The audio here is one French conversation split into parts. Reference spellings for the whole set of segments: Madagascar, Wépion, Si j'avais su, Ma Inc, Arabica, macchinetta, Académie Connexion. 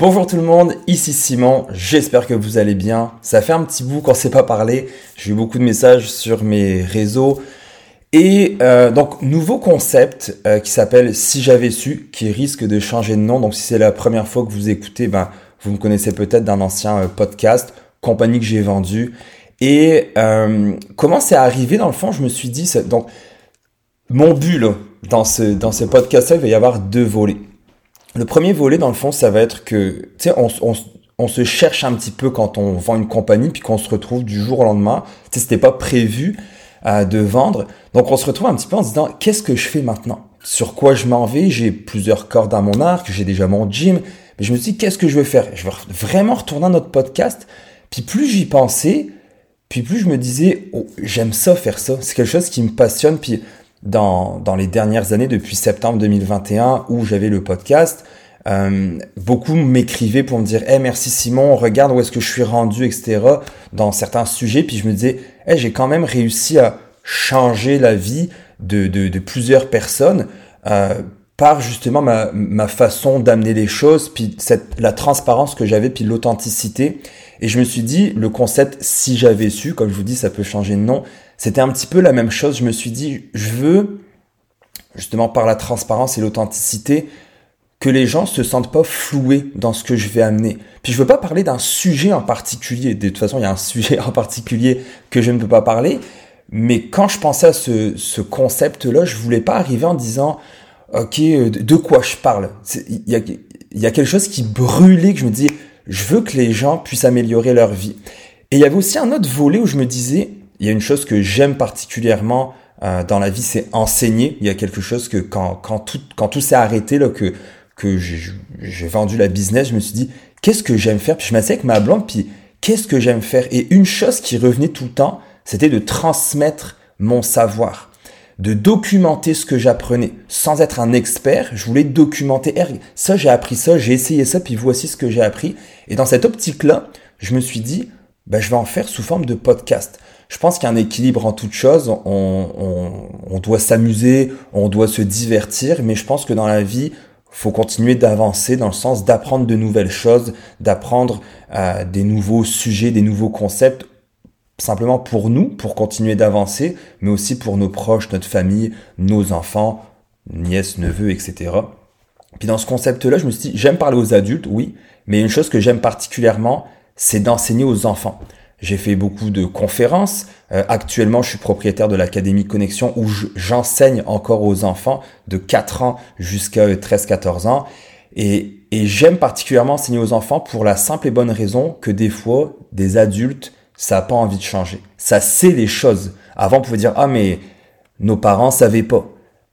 Bonjour tout le monde, ici Simon, j'espère que vous allez bien. Ça fait un petit bout qu'on ne s'est pas parlé, j'ai eu beaucoup de messages sur mes réseaux. Et donc, nouveau concept qui s'appelle « Si j'avais su », qui risque de changer de nom. Donc, si c'est la première fois que vous écoutez, vous me connaissez peut-être d'un ancien podcast, compagnie que j'ai vendue. Et comment c'est arrivé dans le fond, je me suis dit... Donc, mon but là, dans ce podcast-là, il va y avoir deux volets. Le premier volet, dans le fond, ça va être que, tu sais, on se cherche un petit peu quand on vend une compagnie puis qu'on se retrouve du jour au lendemain. Tu sais, c'était pas prévu de vendre. Donc, on se retrouve un petit peu en se disant, qu'est-ce que je fais maintenant? Sur quoi je m'en vais? J'ai plusieurs cordes à mon arc, j'ai déjà mon gym. Mais je me suis dit, qu'est-ce que je veux faire? Je vais vraiment retourner à notre podcast. Puis plus j'y pensais, puis plus je me disais, oh, j'aime ça faire ça. C'est quelque chose qui me passionne. Puis dans les dernières années, depuis septembre 2021, où j'avais le podcast, beaucoup m'écrivaient pour me dire « Hey, merci Simon, regarde où est-ce que je suis rendu, etc. » dans certains sujets. Puis je me disais « Hey, j'ai quand même réussi à changer la vie de plusieurs personnes par justement ma façon d'amener les choses, puis la transparence que j'avais, puis l'authenticité. » Et je me suis dit, le concept « Si j'avais su », comme je vous dis, ça peut changer de nom, c'était un petit peu la même chose. Je me suis dit, je veux, justement par la transparence et l'authenticité, que les gens se sentent pas floués dans ce que je vais amener. Puis je veux pas parler d'un sujet en particulier. De toute façon, il y a un sujet en particulier que je ne peux pas parler. Mais quand je pensais à ce concept-là, je voulais pas arriver en disant, OK, de quoi je parle? Il y a quelque chose qui brûlait, que je me dis, je veux que les gens puissent améliorer leur vie. Et il y avait aussi un autre volet où je me disais, il y a une chose que j'aime particulièrement dans la vie, c'est enseigner. Il y a quelque chose que quand tout s'est arrêté, là, que j'ai vendu la business, je me suis dit, qu'est-ce que j'aime faire? Puis je m'asseyais avec ma blonde, puis qu'est-ce que j'aime faire? Et une chose qui revenait tout le temps, c'était de transmettre mon savoir, de documenter ce que j'apprenais. Sans être un expert, je voulais documenter. Ça, j'ai appris ça, j'ai essayé ça, puis voici ce que j'ai appris. Et dans cette optique-là, je me suis dit, je vais en faire sous forme de podcast. Je pense qu'il y a un équilibre en toute chose. On doit s'amuser, on doit se divertir, mais je pense que dans la vie, faut continuer d'avancer dans le sens d'apprendre de nouvelles choses, d'apprendre des nouveaux sujets, des nouveaux concepts, simplement pour nous, pour continuer d'avancer, mais aussi pour nos proches, notre famille, nos enfants, nièces, neveux, etc. Puis dans ce concept-là, je me suis dit, j'aime parler aux adultes, oui, mais une chose que j'aime particulièrement, c'est d'enseigner aux enfants. J'ai fait beaucoup de conférences. Actuellement, je suis propriétaire de l'Académie Connexion où j'enseigne encore aux enfants de 4 ans jusqu'à 13-14 ans. Et j'aime particulièrement enseigner aux enfants pour la simple et bonne raison que des fois, des adultes, ça n'a pas envie de changer. Ça sait les choses. Avant, on pouvait dire « Ah, mais nos parents savaient pas. »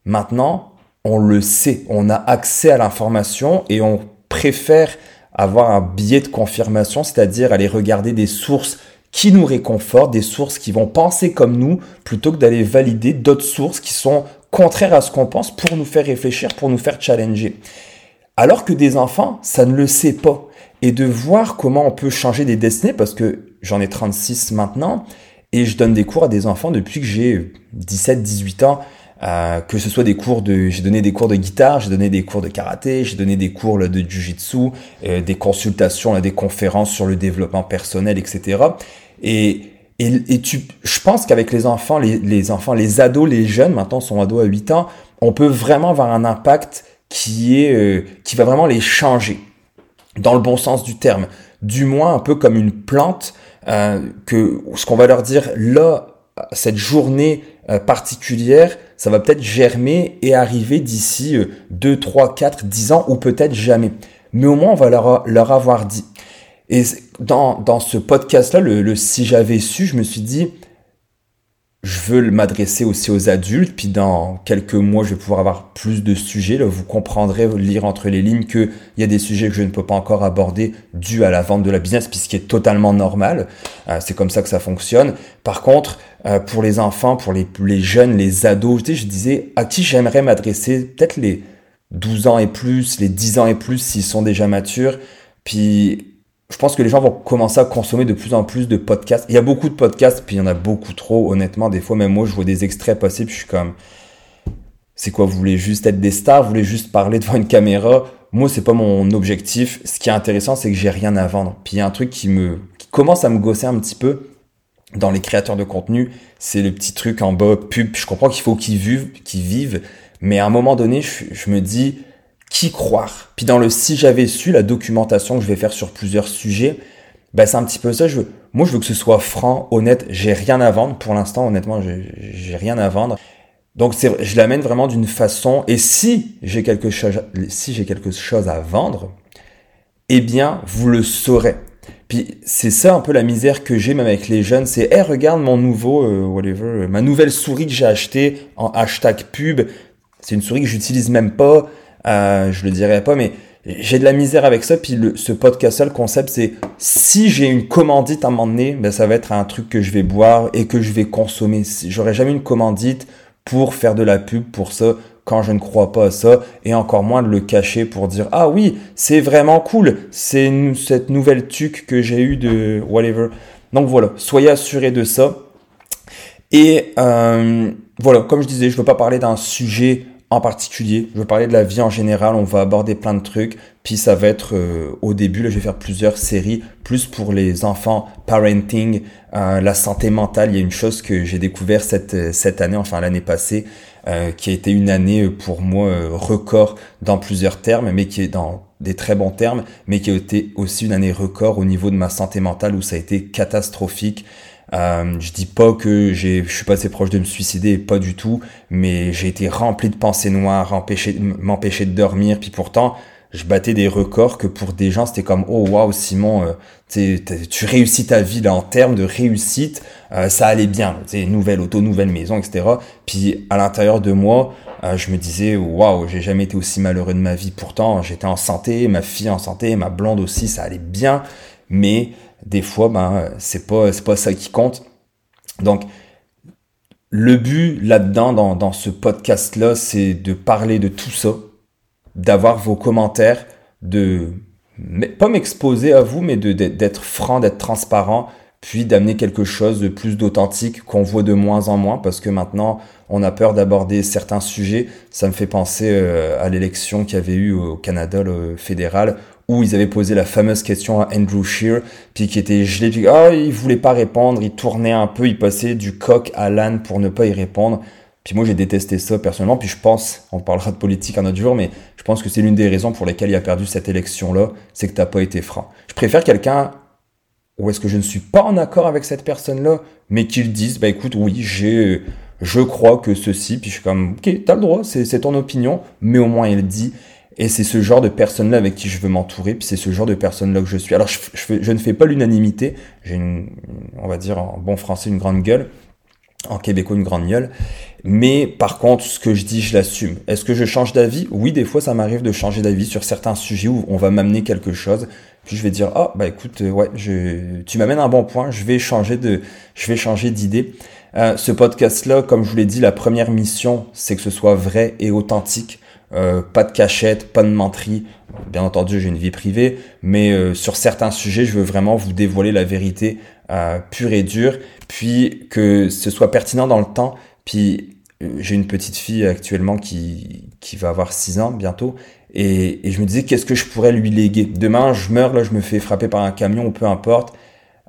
Maintenant, on le sait. On a accès à l'information et on préfère avoir un biais de confirmation, c'est-à-dire aller regarder des sources qui nous réconfortent, des sources qui vont penser comme nous, plutôt que d'aller valider d'autres sources qui sont contraires à ce qu'on pense pour nous faire réfléchir, pour nous faire challenger. Alors que des enfants, ça ne le sait pas. Et de voir comment on peut changer des destinées, parce que j'en ai 36 maintenant, et je donne des cours à des enfants depuis que j'ai 17-18 ans, que ce soit des cours j'ai donné des cours de guitare, j'ai donné des cours de karaté, j'ai donné des cours là, de jiu-jitsu, des consultations, là, des conférences sur le développement personnel, etc. Et je pense qu'avec les enfants, les ados, les jeunes, maintenant sont ados à 8 ans, on peut vraiment avoir un impact qui va vraiment les changer, dans le bon sens du terme. Du moins un peu comme une plante, que ce qu'on va leur dire là, cette journée particulière, ça va peut-être germer et arriver d'ici 2, 3, 4, 10 ans ou peut-être jamais. Mais au moins, on va leur avoir dit. Et dans ce podcast-là, le « Si j'avais su », je me suis dit, je veux m'adresser aussi aux adultes. Puis dans quelques mois, je vais pouvoir avoir plus de sujets. Là, vous comprendrez, lire entre les lignes, qu'il y a des sujets que je ne peux pas encore aborder dû à la vente de la business, puis ce qui est totalement normal. C'est comme ça que ça fonctionne. Par contre, pour les enfants, pour les jeunes, les ados, je disais à qui j'aimerais m'adresser, peut-être les 12 ans et plus, les 10 ans et plus s'ils sont déjà matures. Puis je pense que les gens vont commencer à consommer de plus en plus de podcasts. Il y a beaucoup de podcasts, puis il y en a beaucoup trop, honnêtement. Des fois, même moi, je vois des extraits passer, puis je suis comme... C'est quoi, vous voulez juste être des stars? Vous voulez juste parler devant une caméra? Moi, c'est pas mon objectif. Ce qui est intéressant, c'est que j'ai rien à vendre. Puis il y a un truc qui commence à me gosser un petit peu dans les créateurs de contenu, c'est le petit truc en bas pub. Je comprends qu'il faut qu'ils vivent, mais à un moment donné, je me dis qui croire. Puis dans le si j'avais su, la documentation que je vais faire sur plusieurs sujets, bah c'est un petit peu ça. Moi, je veux que ce soit franc, honnête. J'ai rien à vendre pour l'instant. Honnêtement, j'ai rien à vendre. Donc je l'amène vraiment d'une façon. Et si j'ai quelque chose à vendre, eh bien, vous le saurez. Puis c'est ça un peu la misère que j'ai même avec les jeunes, c'est hey, regarde mon nouveau ma nouvelle souris que j'ai achetée en hashtag pub. C'est une souris que j'utilise même pas, je le dirais pas, mais j'ai de la misère avec ça. Puis ce podcast, le concept, c'est si j'ai une commandite à un moment donné, ben ça va être un truc que je vais boire et que je vais consommer. J'aurai jamais une commandite pour faire de la pub pour ça quand je ne crois pas à ça, et encore moins de le cacher pour dire « Ah oui, c'est vraiment cool, c'est cette nouvelle tuque que j'ai eue de whatever. » Donc voilà, soyez assurés de ça. Et voilà, comme je disais, je ne veux pas parler d'un sujet en particulier, je veux parler de la vie en général, on va aborder plein de trucs, puis ça va être au début, là je vais faire plusieurs séries, plus pour les enfants, parenting, la santé mentale. Il y a une chose que j'ai découvert cette année, enfin l'année passée, qui a été une année pour moi record dans plusieurs termes, mais qui est dans des très bons termes, mais qui a été aussi une année record au niveau de ma santé mentale où ça a été catastrophique. Je dis pas que je suis passé proche de me suicider, pas du tout, mais j'ai été rempli de pensées noires, m'empêcher de dormir, puis pourtant je battais des records que pour des gens c'était comme oh waouh Simon, tu réussis ta vie là en termes de réussite, ça allait bien, nouvelle auto, nouvelle maison, etc. Puis à l'intérieur de moi, je me disais waouh, j'ai jamais été aussi malheureux de ma vie. Pourtant j'étais en santé, ma fille en santé, ma blonde aussi, ça allait bien, mais des fois, c'est pas ça qui compte. Donc, le but là-dedans, dans ce podcast-là, c'est de parler de tout ça, d'avoir vos commentaires, pas m'exposer à vous, mais d'être franc, d'être transparent, puis d'amener quelque chose de plus d'authentique qu'on voit de moins en moins, parce que maintenant, on a peur d'aborder certains sujets. Ça me fait penser à l'élection qu'il y avait eu au Canada, le fédéral, où ils avaient posé la fameuse question à Andrew Scheer, puis qui était gelé, puis il voulait pas répondre, il tournait un peu, il passait du coq à l'âne pour ne pas y répondre. Puis moi, j'ai détesté ça personnellement, puis je pense, on parlera de politique un autre jour, mais je pense que c'est l'une des raisons pour lesquelles il a perdu cette élection-là, c'est que t'as pas été franc. Je préfère quelqu'un où est-ce que je ne suis pas en accord avec cette personne-là, mais qu'il dise, écoute, oui, je crois que ceci, puis je suis comme, ok, t'as le droit, c'est ton opinion, mais au moins il dit. Et c'est ce genre de personnes-là avec qui je veux m'entourer, puis c'est ce genre de personnes-là que je suis. Alors, je ne fais pas l'unanimité. J'ai on va dire en bon français, une grande gueule. En québécois, une grande gueule. Mais par contre, ce que je dis, je l'assume. Est-ce que je change d'avis? Oui, des fois, ça m'arrive de changer d'avis sur certains sujets où on va m'amener quelque chose. Puis je vais dire, écoute, ouais, tu m'amènes un bon point. Je vais changer d'idée. Ce podcast-là, comme je vous l'ai dit, la première mission, c'est que ce soit vrai et authentique. Pas de cachette, pas de menterie. Bien entendu, j'ai une vie privée, mais sur certains sujets, je veux vraiment vous dévoiler la vérité pure et dure, puis que ce soit pertinent dans le temps. Puis j'ai une petite fille actuellement qui va avoir 6 ans bientôt, et je me disais qu'est-ce que je pourrais lui léguer. Demain, je meurs, là, je me fais frapper par un camion ou peu importe.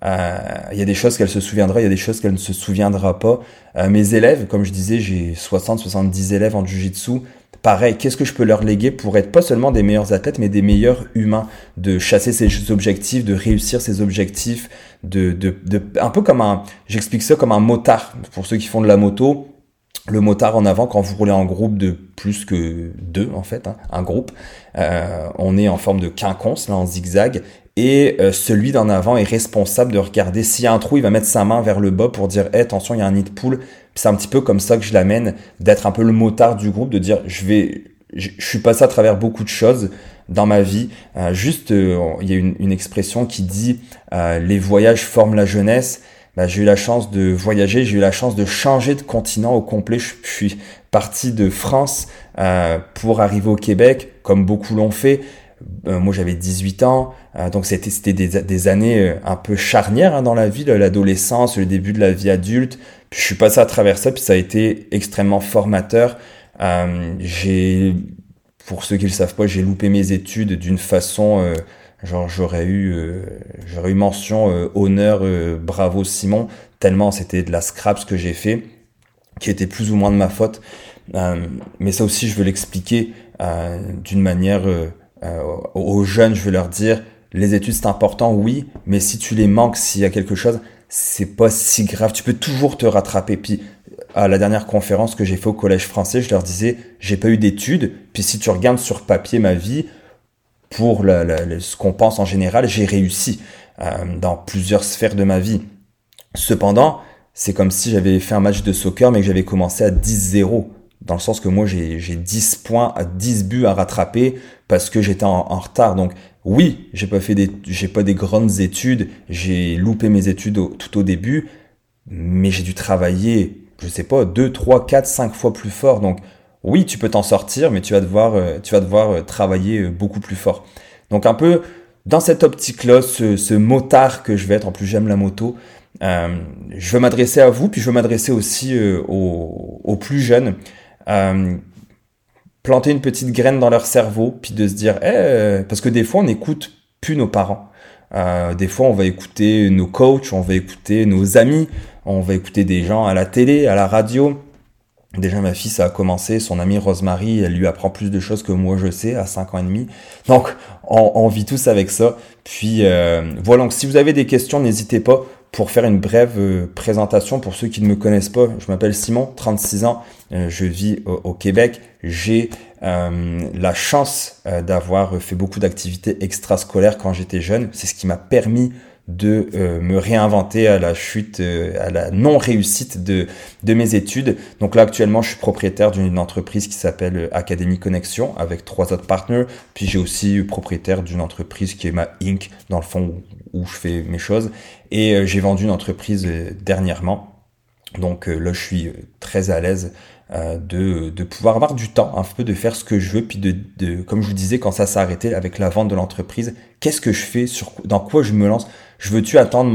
Il y a des choses qu'elle se souviendra, il y a des choses qu'elle ne se souviendra pas. Mes élèves, comme je disais, j'ai 70 élèves en jiu-jitsu. Pareil, qu'est-ce que je peux leur léguer pour être pas seulement des meilleurs athlètes, mais des meilleurs humains, de chasser ses objectifs, de réussir ses objectifs, un peu comme j'explique ça comme un motard. Pour ceux qui font de la moto, le motard en avant, quand vous roulez en groupe de plus que deux, en fait, un groupe, on est en forme de quinconce, là, en zigzag. Et celui d'en avant est responsable de regarder. S'il y a un trou, il va mettre sa main vers le bas pour dire hey, « attention, il y a un nid de poule ». C'est un petit peu comme ça que je l'amène, d'être un peu le motard du groupe, de dire « je suis passé à travers beaucoup de choses dans ma vie ». Juste, il y a une expression qui dit « les voyages forment la jeunesse ». J'ai eu la chance de voyager, j'ai eu la chance de changer de continent au complet. Je suis parti de France pour arriver au Québec, comme beaucoup l'ont fait. Moi, j'avais 18 ans, donc c'était des années un peu charnières dans la vie, l'adolescence, le début de la vie adulte. Puis je suis passé à travers ça, puis ça a été extrêmement formateur. J'ai Pour ceux qui ne le savent pas, j'ai loupé mes études d'une façon... genre j'aurais eu mention honneur, bravo Simon, tellement c'était de la scrap ce que j'ai fait, qui était plus ou moins de ma faute. Mais ça aussi, je veux l'expliquer d'une manière aux jeunes, je veux leur dire, les études c'est important, oui, mais si tu les manques, s'il y a quelque chose, c'est pas si grave, tu peux toujours te rattraper. Puis à la dernière conférence que j'ai fait au Collège français, je leur disais, j'ai pas eu d'études, puis si tu regardes sur papier ma vie, pour ce qu'on pense en général, j'ai réussi dans plusieurs sphères de ma vie. Cependant, c'est comme si j'avais fait un match de soccer, mais que j'avais commencé à 10-0. Dans le sens que moi, j'ai 10 points, 10 buts à rattraper parce que j'étais en retard. Donc oui, j'ai pas des grandes études, j'ai loupé mes études tout au début, mais j'ai dû travailler, je sais pas, 2, 3, 4, 5 fois plus fort. Donc oui, tu peux t'en sortir, mais tu vas devoir travailler beaucoup plus fort. Donc un peu dans cette optique-là, ce motard que je vais être, en plus j'aime la moto, je veux m'adresser à vous, puis je veux m'adresser aussi aux plus jeunes. Planter une petite graine dans leur cerveau, puis de se dire, parce que des fois on n'écoute plus nos parents. Des fois on va écouter nos coachs, on va écouter nos amis, on va écouter des gens à la télé, à la radio. Déjà, ma fille, ça a commencé. Son amie Rosemary, elle lui apprend plus de choses que moi, je sais, à 5 ans et demi. Donc, on vit tous avec ça. Puis, voilà. Donc, si vous avez des questions, n'hésitez pas pour faire une brève présentation. Pour ceux qui ne me connaissent pas, je m'appelle Simon, 36 ans. Je vis au Québec. J'ai la chance d'avoir fait beaucoup d'activités extrascolaires quand j'étais jeune. C'est ce qui m'a permis de me réinventer à la chute, à la non-réussite de mes études. Donc là, actuellement, je suis propriétaire d'une entreprise qui s'appelle Académie Connexion avec 3 autres partenaires. Puis j'ai aussi propriétaire d'une entreprise qui est Ma Inc, dans le fond, où je fais mes choses. Et j'ai vendu une entreprise dernièrement. Donc là, je suis très à l'aise de pouvoir avoir du temps, un peu de faire ce que je veux, puis de comme je vous disais, quand ça s'est arrêté avec la vente de l'entreprise, qu'est-ce que je fais, dans quoi je me lance? Je veux-tu attendre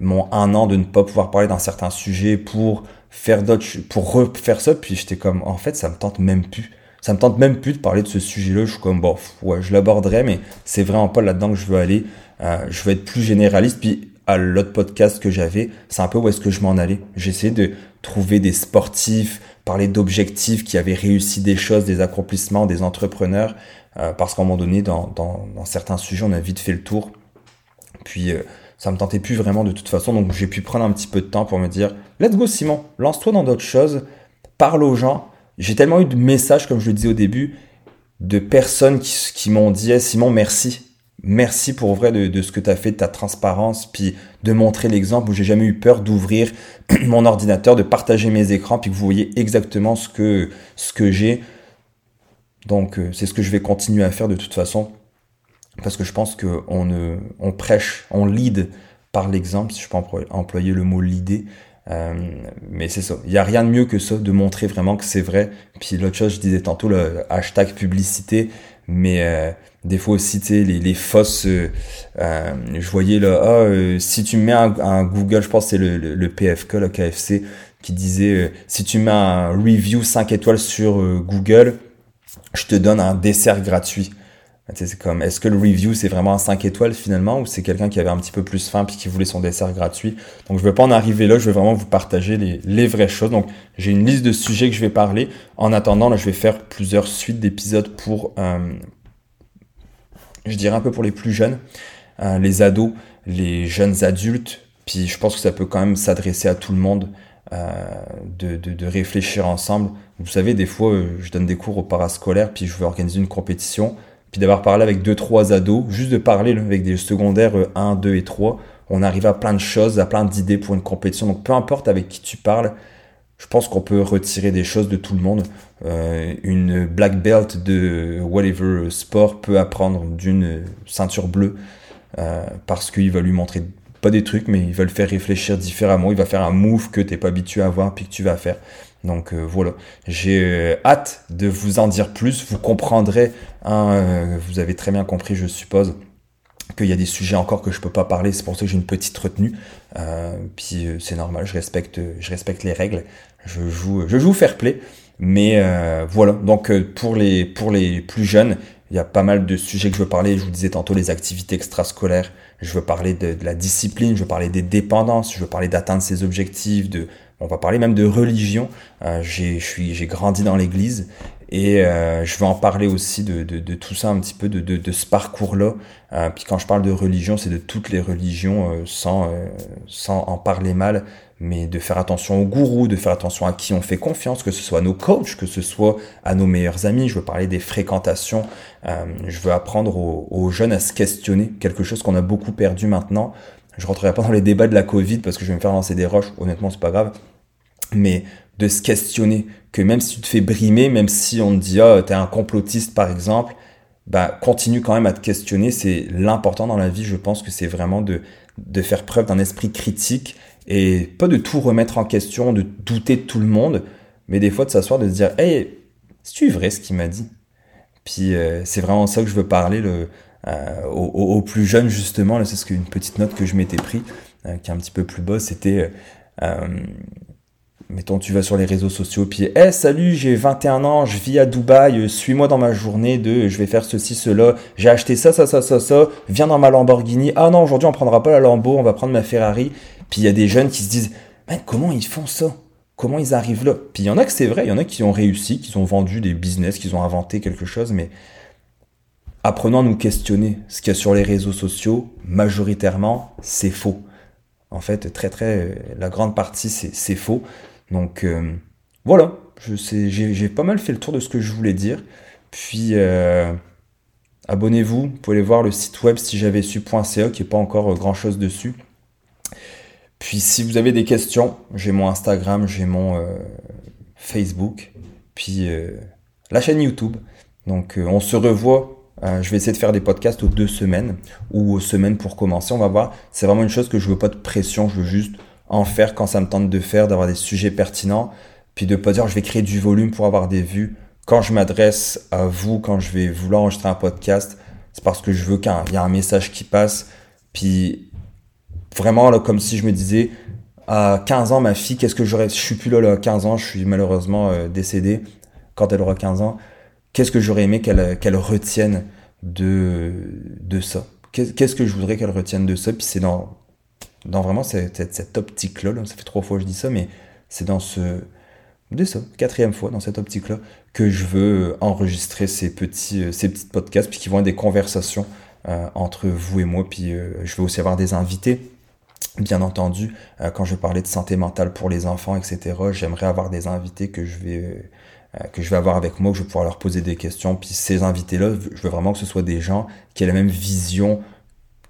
mon 1 an de ne pas pouvoir parler d'un certain sujet pour faire d'autres, pour refaire ça? Puis j'étais comme, en fait, ça me tente même plus. Ça me tente même plus de parler de ce sujet-là. Je suis comme, bon, ouais, je l'aborderai, mais c'est vraiment pas là-dedans que je veux aller. Je veux être plus généraliste. Puis à l'autre podcast que j'avais, c'est un peu où est-ce que je m'en allais. J'essayais de trouver des sportifs, parler d'objectifs qui avaient réussi des choses, des accomplissements, des entrepreneurs. Parce qu'à un moment donné, dans certains sujets, on a vite fait le tour. Puis ça me tentait plus vraiment de toute façon, donc j'ai pu prendre un petit peu de temps pour me dire « Let's go Simon, lance-toi dans d'autres choses, parle aux gens ». J'ai tellement eu de messages, comme je le disais au début, de personnes qui m'ont dit hey, « Simon, merci. Merci pour vrai de ce que tu as fait, de ta transparence, puis de montrer l'exemple où j'ai jamais eu peur d'ouvrir mon ordinateur, de partager mes écrans, puis que vous voyez exactement ce que j'ai. » Donc c'est ce que je vais continuer à faire de toute façon. Parce que je pense qu'on prêche, on lead par l'exemple, si je peux employer le mot leader. Mais c'est ça. Il n'y a rien de mieux que ça, de montrer vraiment que c'est vrai. Puis l'autre chose, je disais tantôt, le hashtag publicité. Mais des fois aussi, tu sais, les fausses... je voyais là, si tu mets un Google, je pense que c'est le PFK, le KFC, qui disait, si tu mets un review 5 étoiles sur Google, je te donne un dessert gratuit. C'est comme, est-ce que le review c'est vraiment un 5 étoiles finalement, ou c'est quelqu'un qui avait un petit peu plus faim puis qui voulait son dessert gratuit? Donc je veux pas en arriver là, je veux vraiment vous partager les vraies choses. Donc j'ai une liste de sujets que je vais parler. En attendant, là je vais faire plusieurs suites d'épisodes pour je dirais un peu pour les plus jeunes, les ados, les jeunes adultes, puis je pense que ça peut quand même s'adresser à tout le monde. De réfléchir ensemble. Vous savez, des fois je donne des cours au parascolaire, puis je veux organiser une compétition. Puis d'avoir parlé avec 2-3 ados, juste de parler avec des secondaires 1, 2 et 3, on arrive à plein de choses, à plein d'idées pour une compétition. Donc peu importe avec qui tu parles, je pense qu'on peut retirer des choses de tout le monde. Une black belt de whatever sport peut apprendre d'une ceinture bleue parce qu'il va lui montrer pas des trucs, mais il va le faire réfléchir différemment. Il va faire un move que t'es pas habitué à voir puis que tu vas faire. Donc voilà, j'ai hâte de vous en dire plus. Vous comprendrez, vous avez très bien compris, je suppose, qu'il y a des sujets encore que je peux pas parler. C'est pour ça que j'ai une petite retenue. Puis c'est normal, je respecte les règles. Je joue fair play. Mais voilà, donc pour les plus jeunes, il y a pas mal de sujets que je veux parler. Je vous disais tantôt les activités extrascolaires, je veux parler de la discipline, je veux parler des dépendances, je veux parler d'atteindre ses objectifs, on va parler même de religion. J'ai grandi dans l'église et je vais en parler aussi de tout ça un petit peu, de ce parcours-là. Puis quand je parle de religion, c'est de toutes les religions sans en parler mal, mais de faire attention aux gourous, de faire attention à qui on fait confiance, que ce soit à nos coachs, que ce soit à nos meilleurs amis. Je veux parler des fréquentations, je veux apprendre aux jeunes à se questionner, quelque chose qu'on a beaucoup perdu maintenant. Je rentrerai pas dans les débats de la Covid parce que je vais me faire lancer des roches, honnêtement c'est pas grave, mais de se questionner, que même si tu te fais brimer, même si on te dit « Ah, t'es un complotiste par exemple », bah, continue quand même à te questionner, c'est l'important dans la vie, je pense que c'est vraiment de faire preuve d'un esprit critique et pas de tout remettre en question, de douter de tout le monde, mais des fois de s'asseoir, de se dire « Hey, c'est-tu vrai ce qu'il m'a dit ?» Puis c'est vraiment ça que je veux parler aux plus jeunes justement, là, c'est une petite note que je m'étais pris, qui est un petit peu plus bas, c'était... mettons, tu vas sur les réseaux sociaux, puis « Hey, salut, j'ai 21 ans, je vis à Dubaï, suis-moi dans ma journée de « je vais faire ceci, cela, j'ai acheté ça, viens dans ma Lamborghini, ah non, aujourd'hui, on prendra pas la Lambo, on va prendre ma Ferrari. » Puis il y a des jeunes qui se disent « Man, comment ils font ça? Comment ils arrivent là ?» Puis il y en a que c'est vrai, il y en a qui ont réussi, qui ont vendu des business, qui ont inventé quelque chose, mais apprenons à nous questionner. Ce qu'il y a sur les réseaux sociaux, majoritairement, c'est faux. En fait, la grande partie, c'est faux. Donc voilà, j'ai pas mal fait le tour de ce que je voulais dire. Puis abonnez-vous, vous pouvez aller voir le site web sijavesu.ca qui n'est pas encore grand-chose dessus. Puis si vous avez des questions, j'ai mon Instagram, j'ai mon Facebook, puis la chaîne YouTube. Donc on se revoit. Je vais essayer de faire des podcasts aux 2 semaines ou aux semaines pour commencer. On va voir. C'est vraiment une chose que je veux pas de pression. Je veux juste en faire quand ça me tente de faire, d'avoir des sujets pertinents, puis de pas dire je vais créer du volume pour avoir des vues. Quand je m'adresse à vous, quand je vais vouloir enregistrer un podcast, c'est parce que je veux qu'il y a un message qui passe. Puis vraiment là, comme si je me disais à 15 ans ma fille, qu'est-ce que j'aurais... Je suis plus là à 15 ans, je suis malheureusement décédé quand elle aura 15 ans. Qu'est-ce que j'aurais aimé qu'elle retienne de ça? Qu'est-ce que je voudrais qu'elle retienne de ça? Puis c'est dans vraiment cette optique-là, là, ça fait 3 fois que je dis ça, mais c'est de ça, 4e fois, dans cette optique-là, que je veux enregistrer ces petits podcasts, puis qui vont être des conversations entre vous et moi. Puis je vais aussi avoir des invités, bien entendu. Quand je vais parler de santé mentale pour les enfants, etc., j'aimerais avoir des invités que je vais... avoir avec moi, que je vais pouvoir leur poser des questions. Puis ces invités-là, je veux vraiment que ce soit des gens qui aient la même vision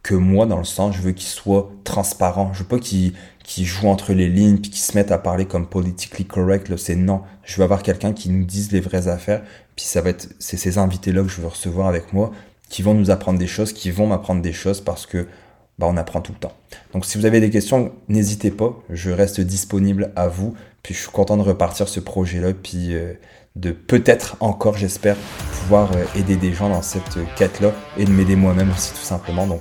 que moi, dans le sens, je veux qu'ils soient transparents. Je veux pas qu'ils jouent entre les lignes puis qu'ils se mettent à parler comme politically correct. Là, c'est non. Je veux avoir quelqu'un qui nous dise les vraies affaires. Puis ça va être, c'est ces invités-là que je veux recevoir avec moi, qui vont nous apprendre des choses, qui vont m'apprendre des choses, parce que on apprend tout le temps. Donc si vous avez des questions, n'hésitez pas, je reste disponible à vous. Puis je suis content de repartir ce projet-là, puis de peut-être encore, j'espère, pouvoir aider des gens dans cette quête-là et de m'aider moi-même aussi, tout simplement. Donc